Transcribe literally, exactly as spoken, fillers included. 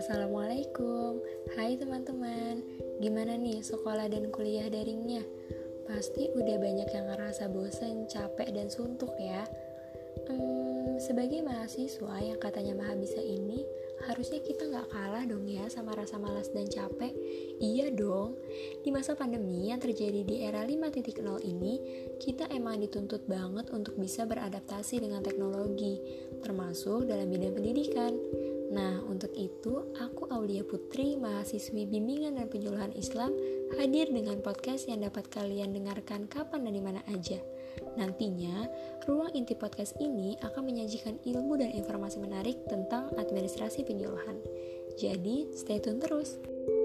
Assalamualaikum. Hai teman-teman, gimana nih sekolah dan kuliah daringnya? Pasti udah banyak yang ngerasa bosen, capek, dan suntuk ya. hmm, Sebagai mahasiswa yang katanya maha bisa ini, harusnya kita gak kalah dong ya sama rasa malas dan capek. Iya dong, di masa pandemi yang terjadi di era lima titik nol ini, kita emang dituntut banget untuk bisa beradaptasi dengan teknologi, termasuk dalam bidang pendidikan. Nah, untuk itu, aku Aulia Putri, mahasiswi bimbingan dan penyuluhan Islam, hadir dengan podcast yang dapat kalian dengarkan kapan dan di mana aja. Nantinya, ruang inti podcast ini akan menyajikan ilmu dan informasi menarik tentang administrasi penyuluhan. Jadi, stay tune terus!